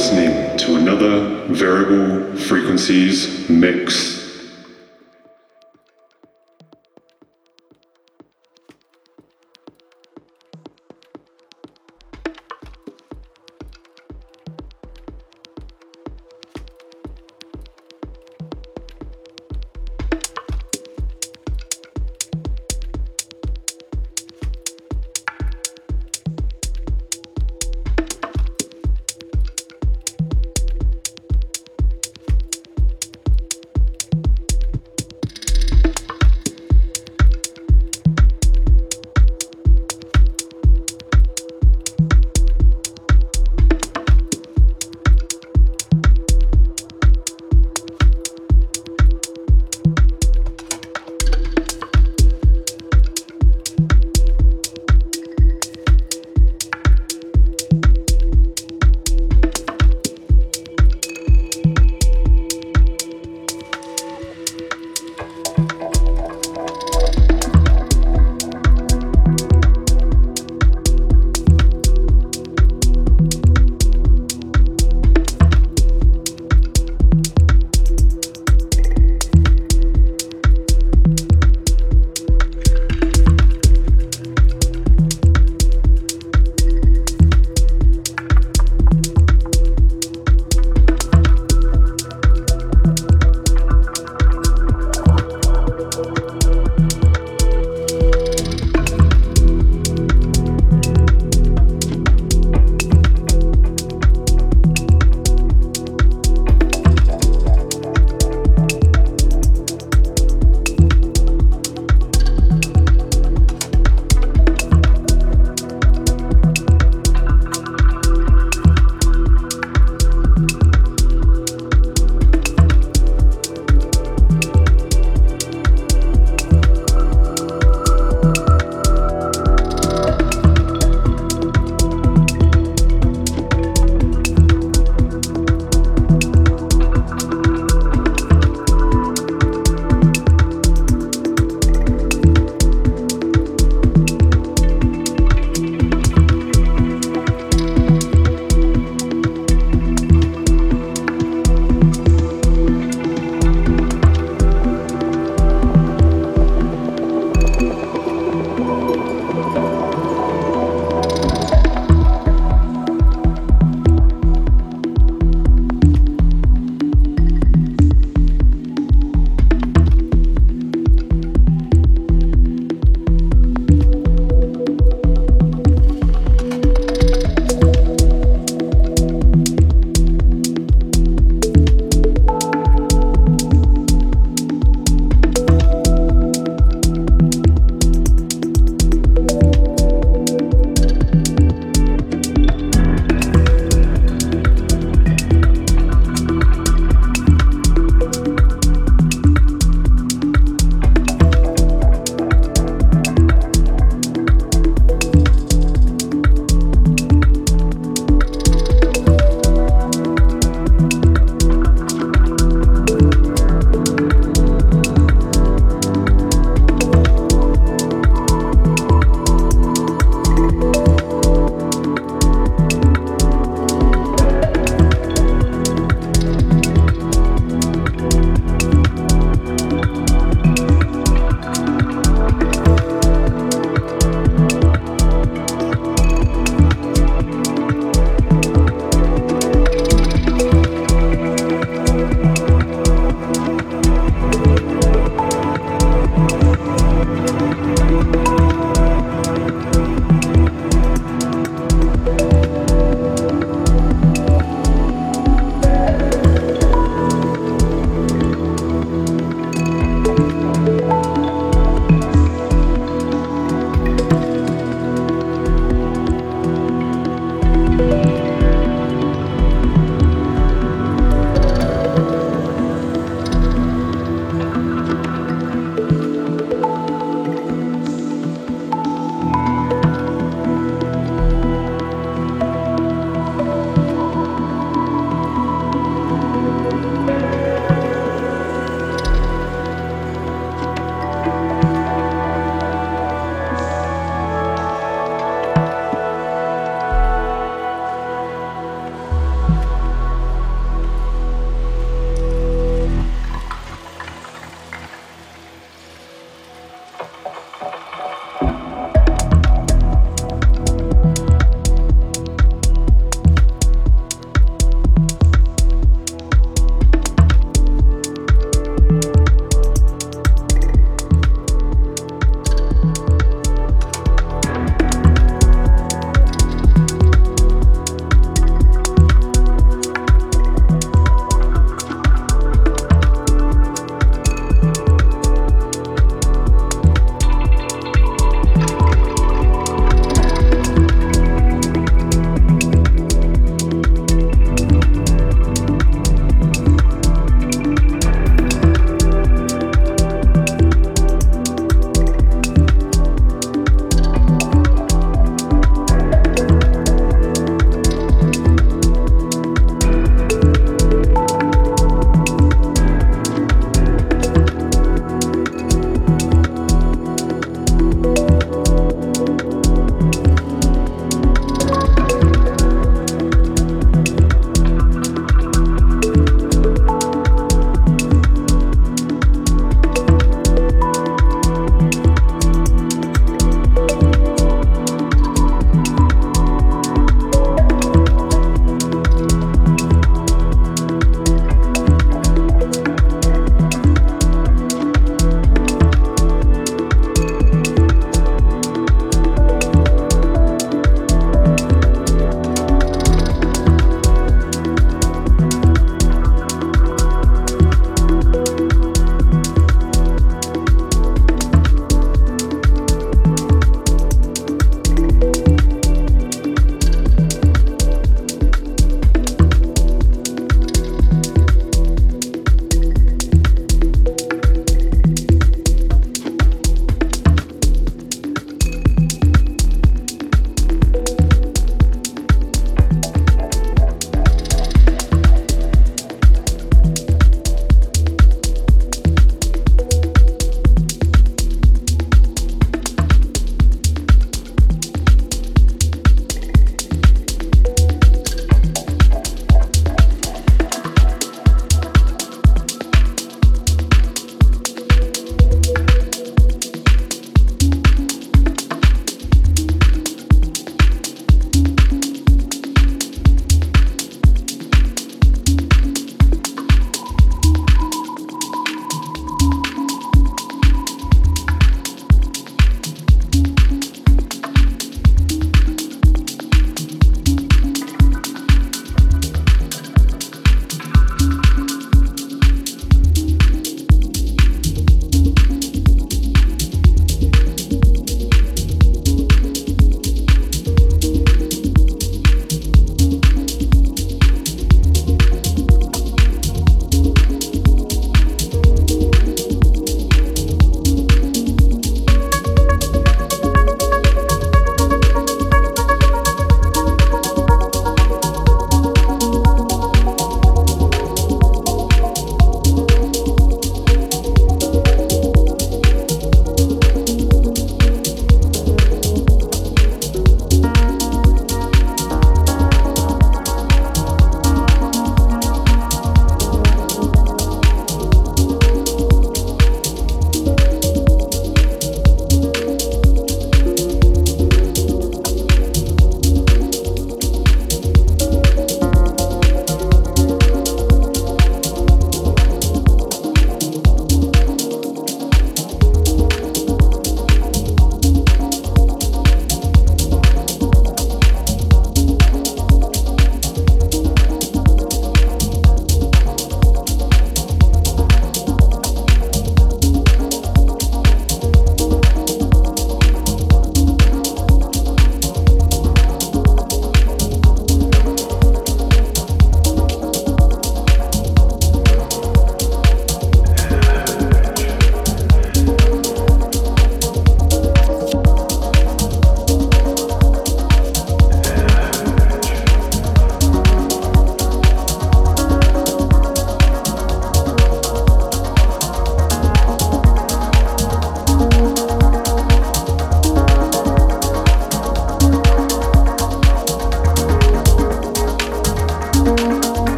listening to another Variable Frequencies mix.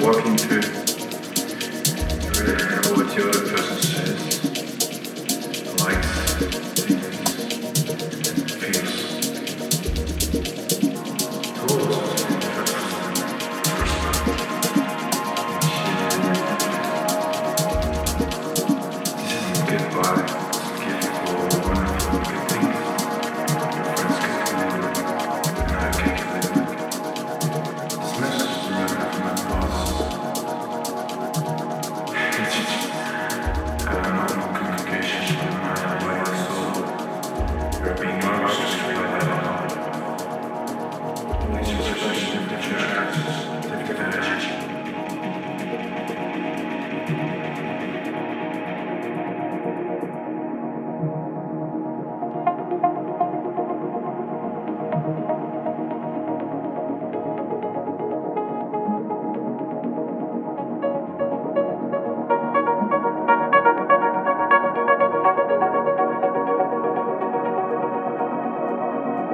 walking through. You really don't know what the other person says, likes, thinks, feels, towards the person. This isn't goodbye.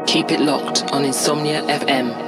Keep it locked on Insomnia FM.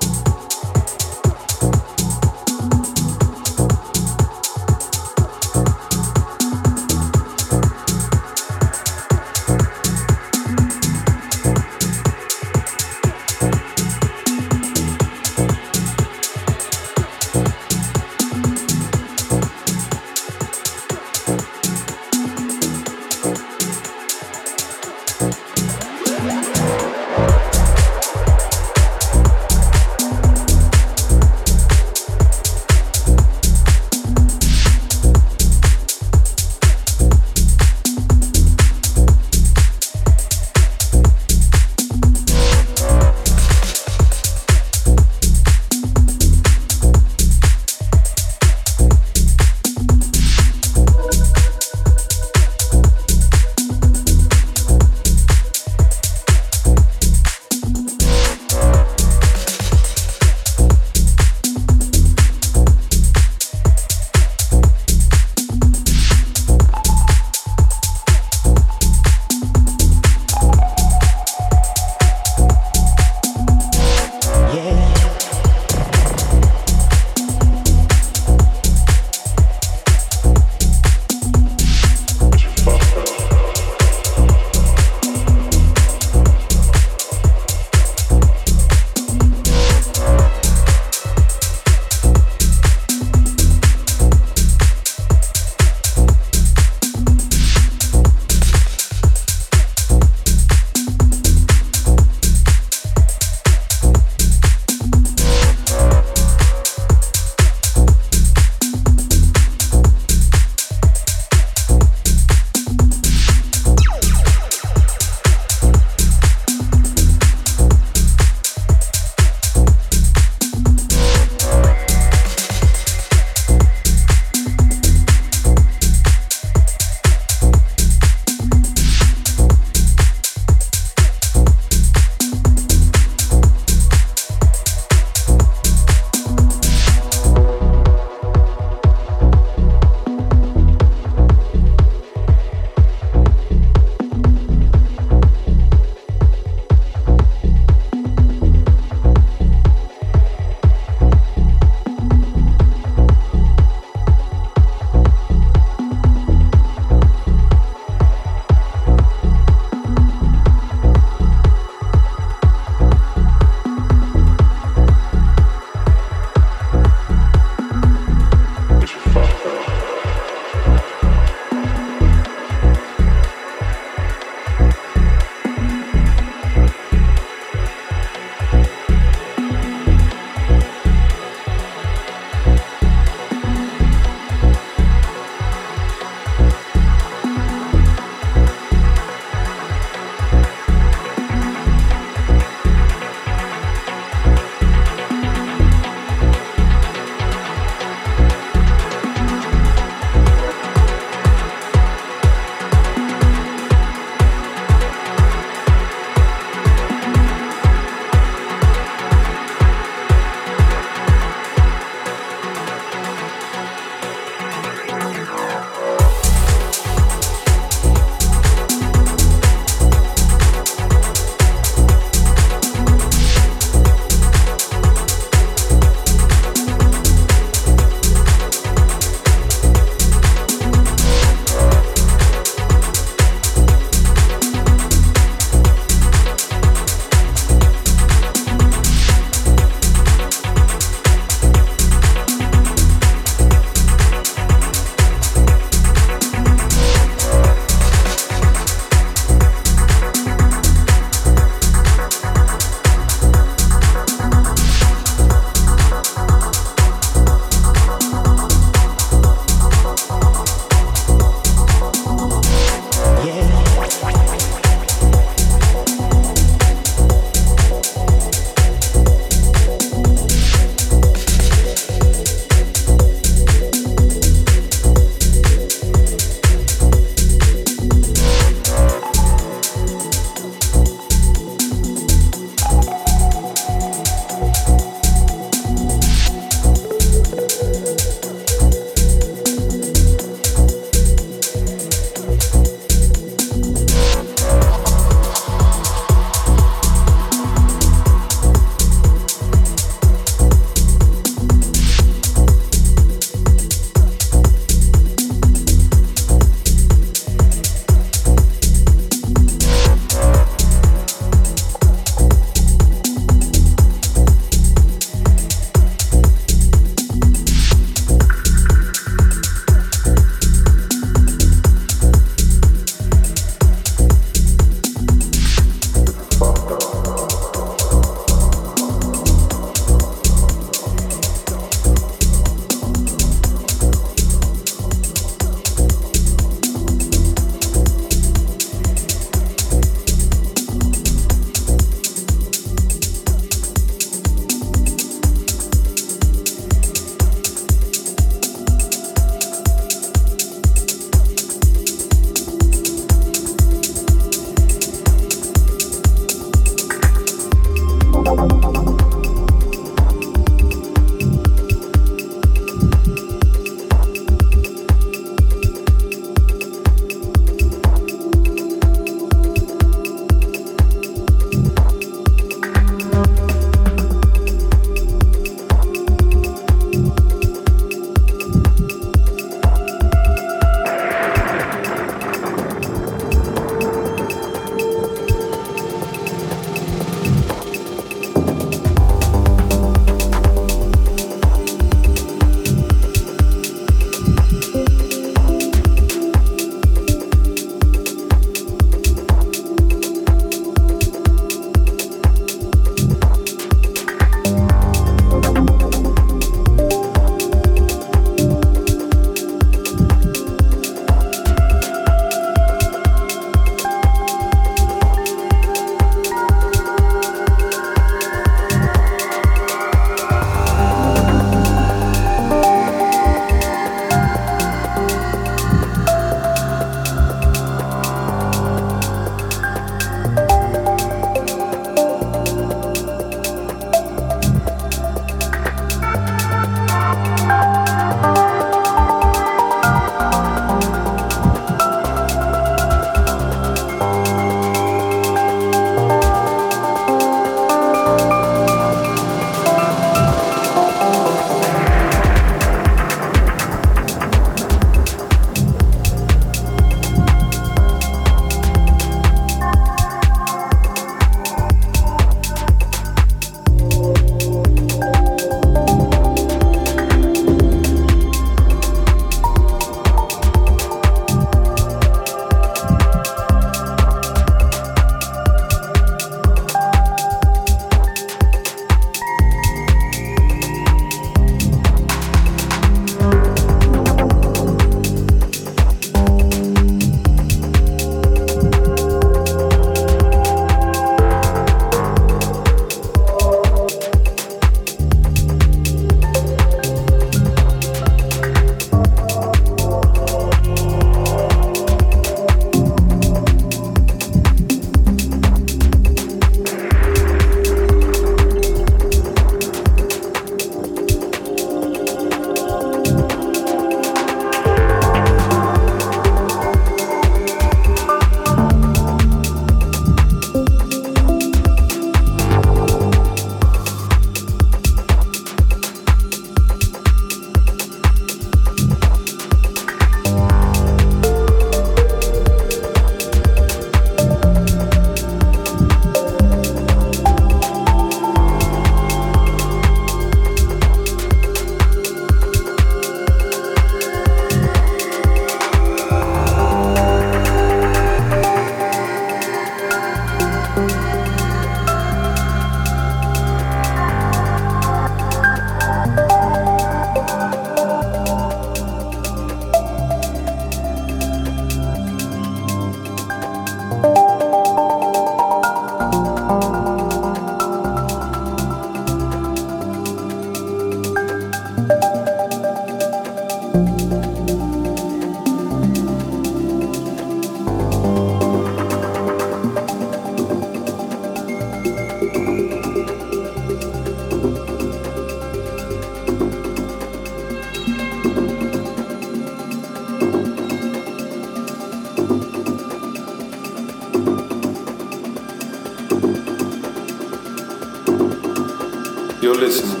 You're listening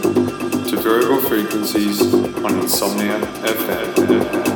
to Variable Frequencies on Insomnia FM.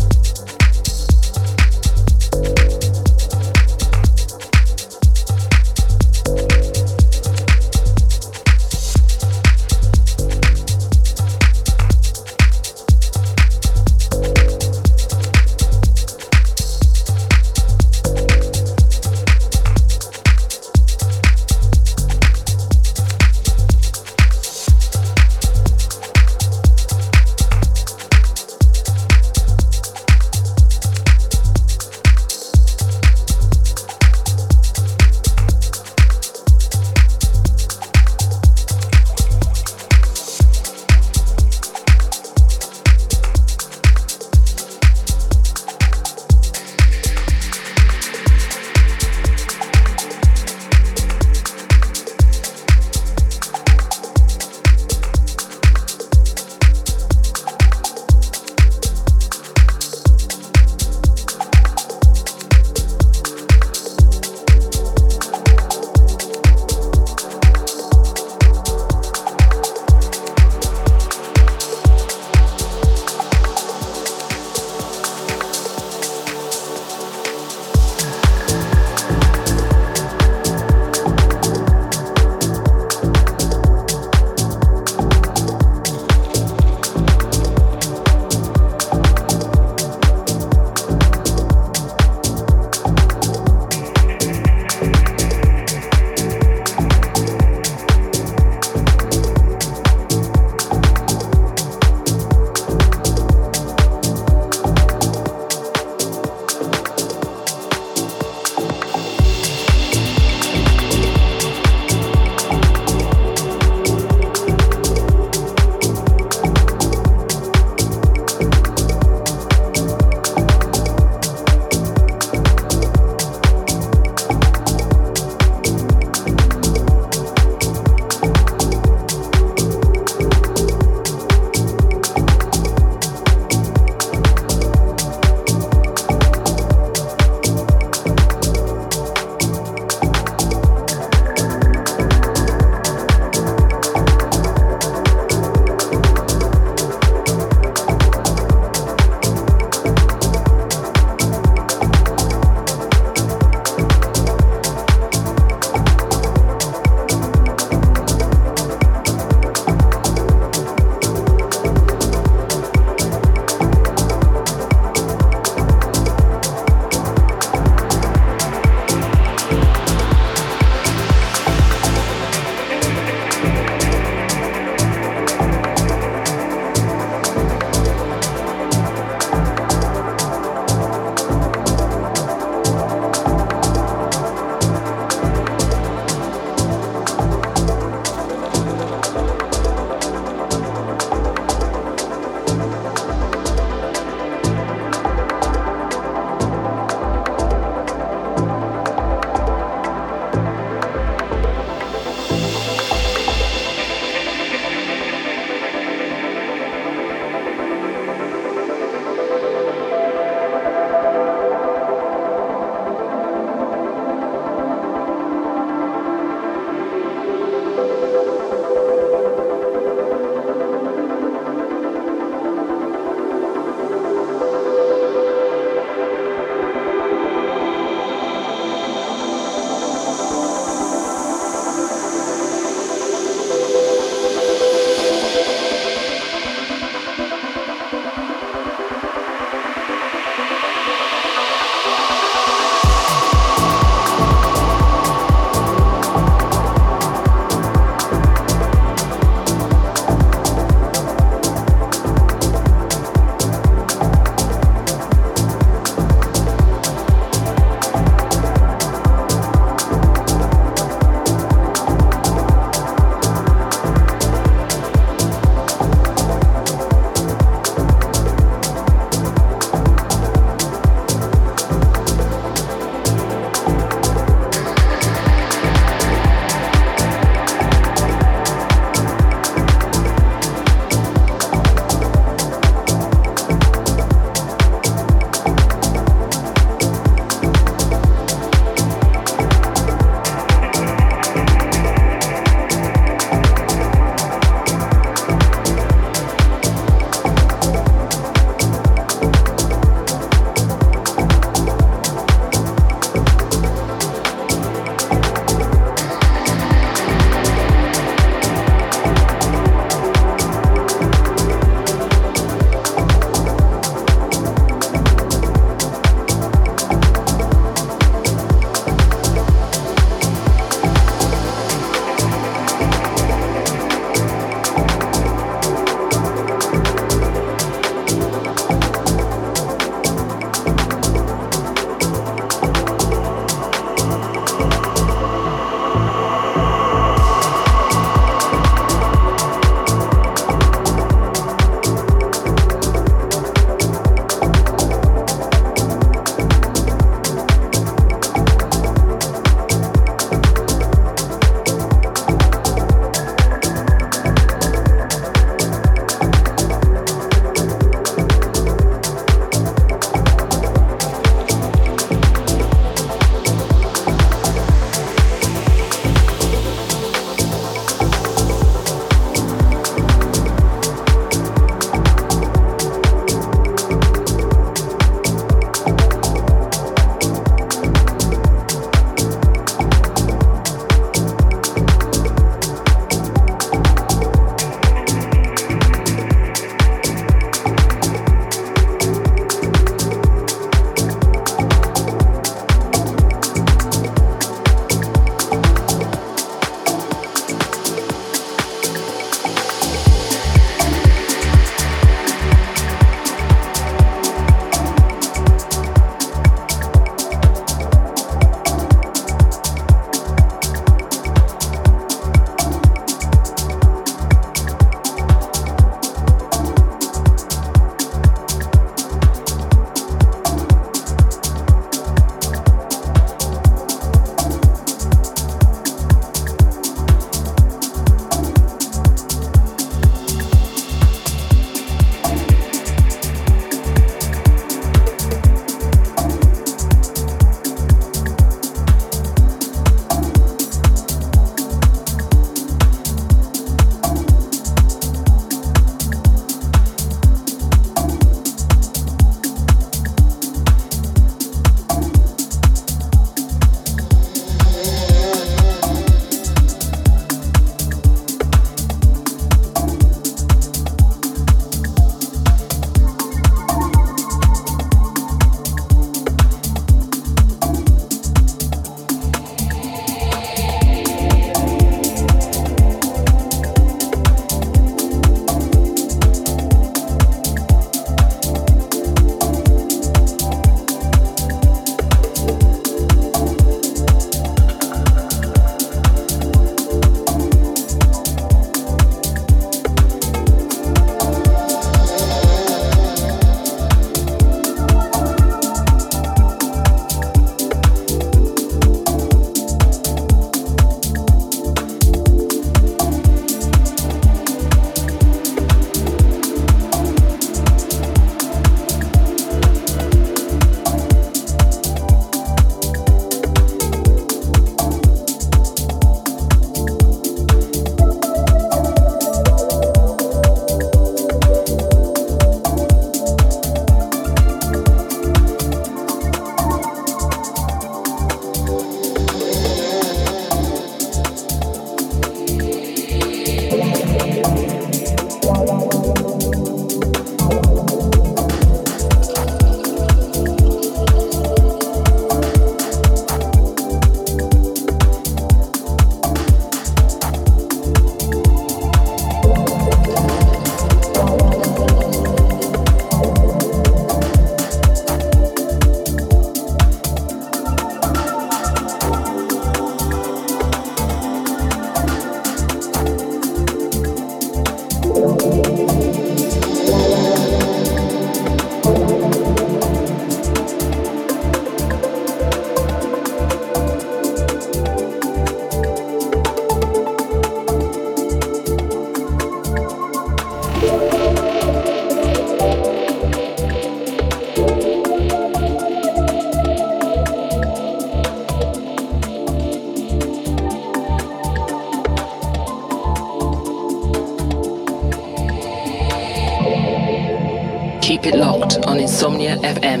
Insomnia FM.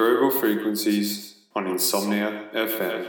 Enjoyable Frequencies on Insomnia FM.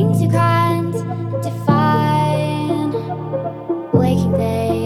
things you can't define, waking days.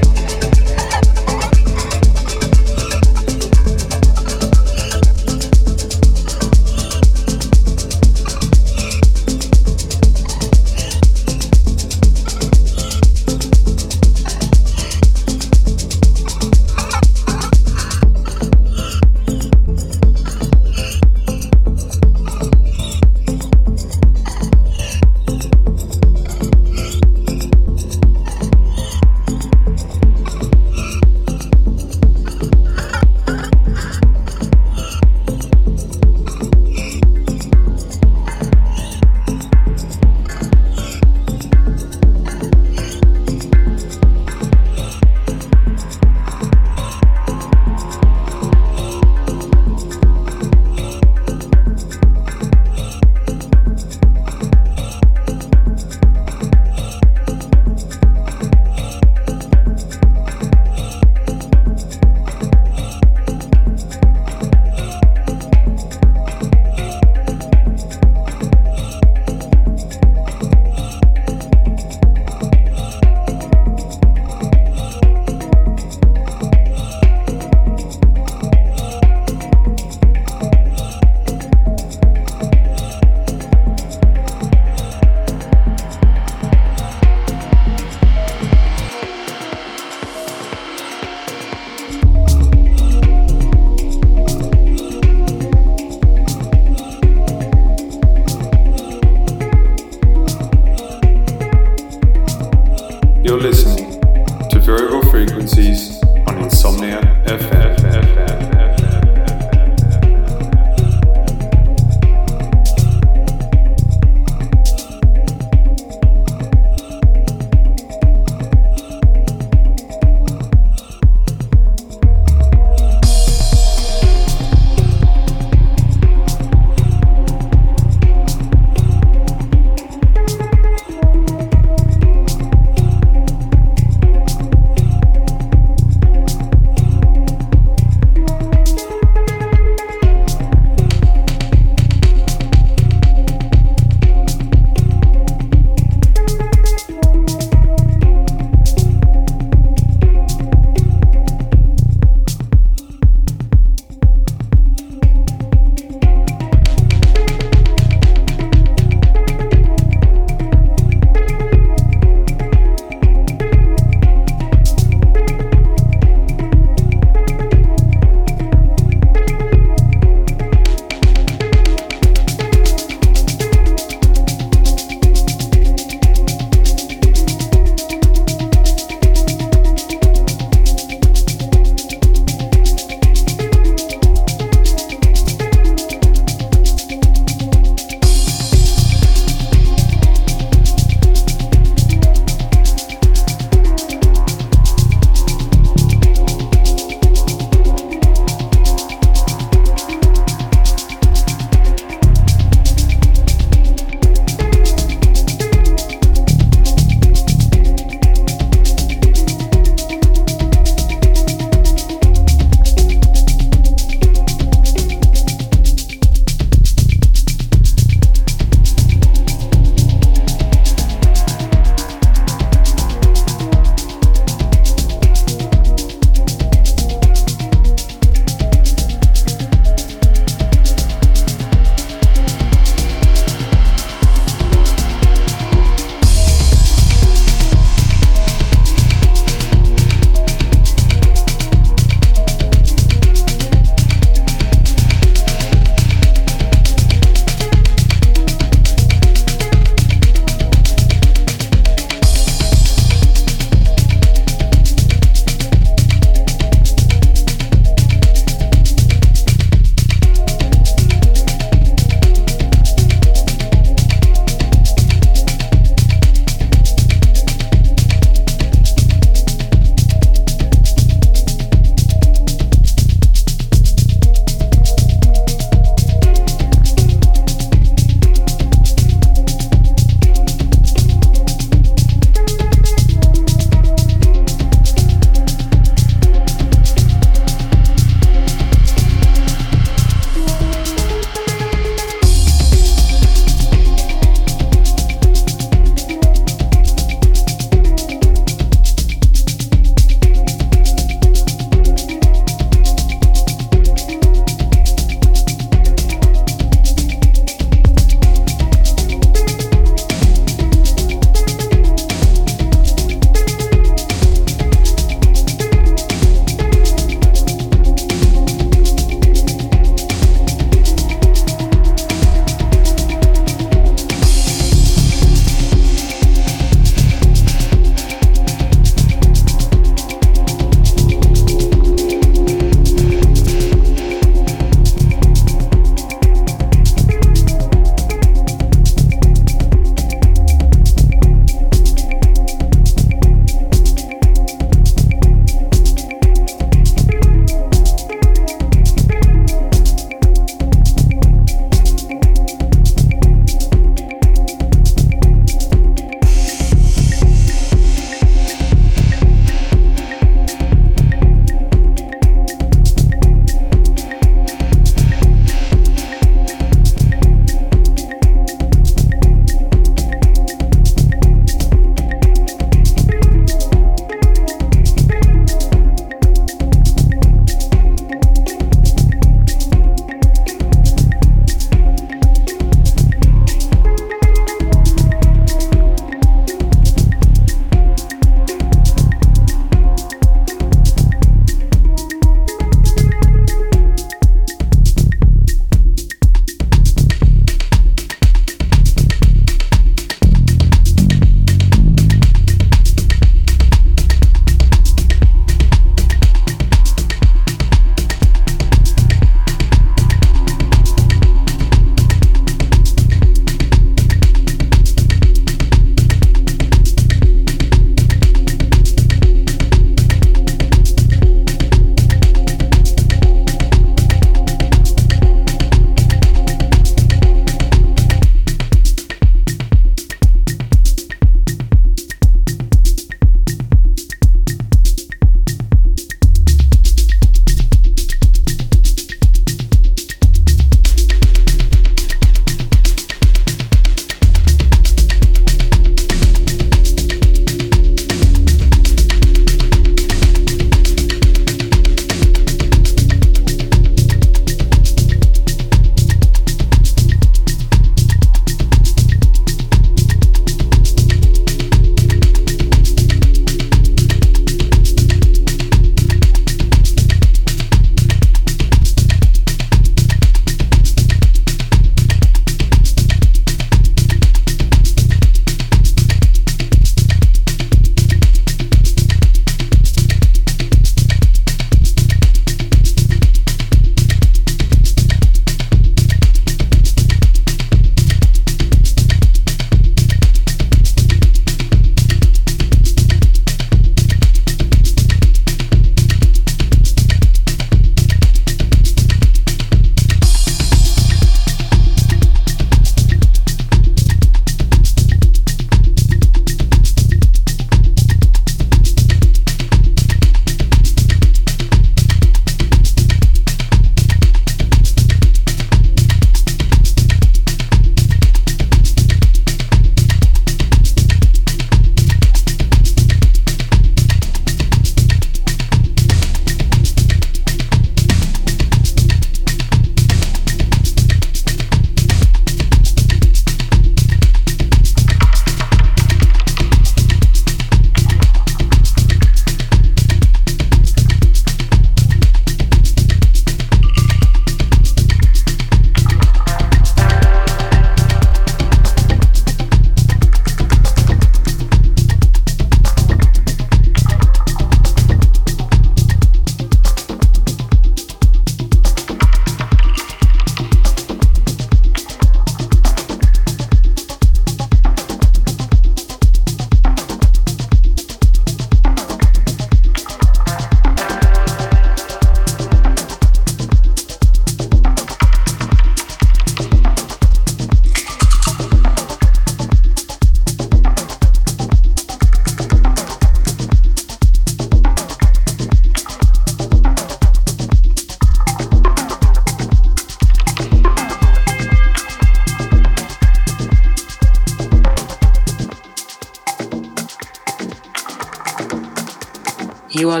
You are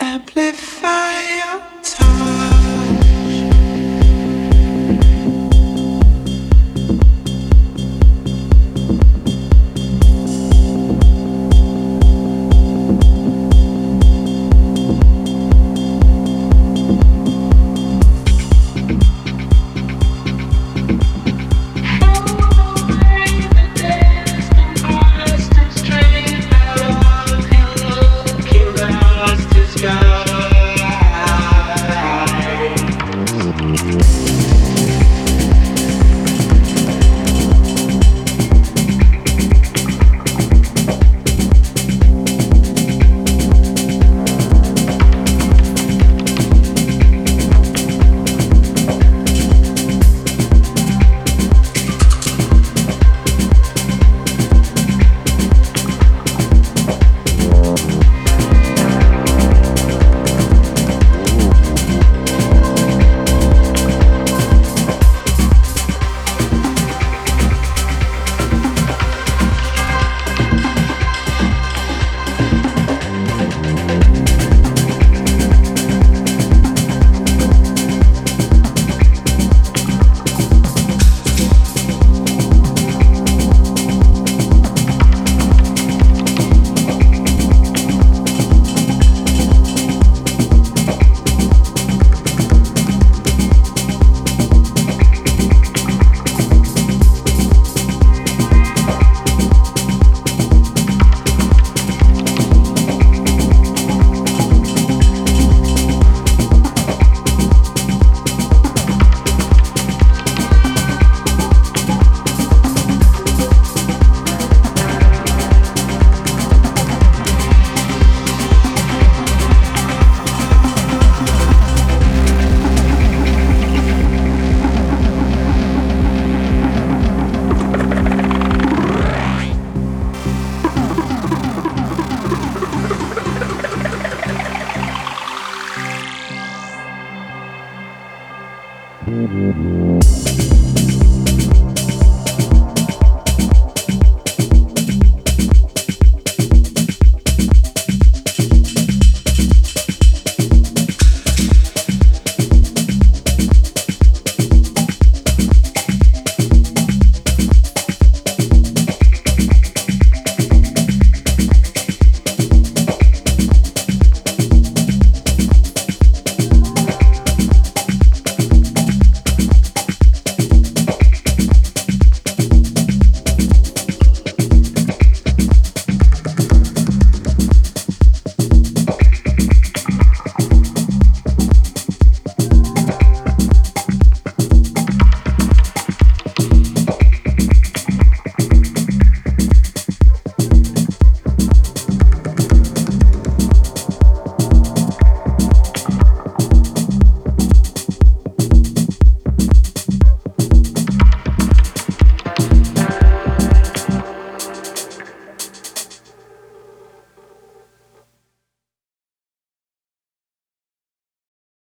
Amplify.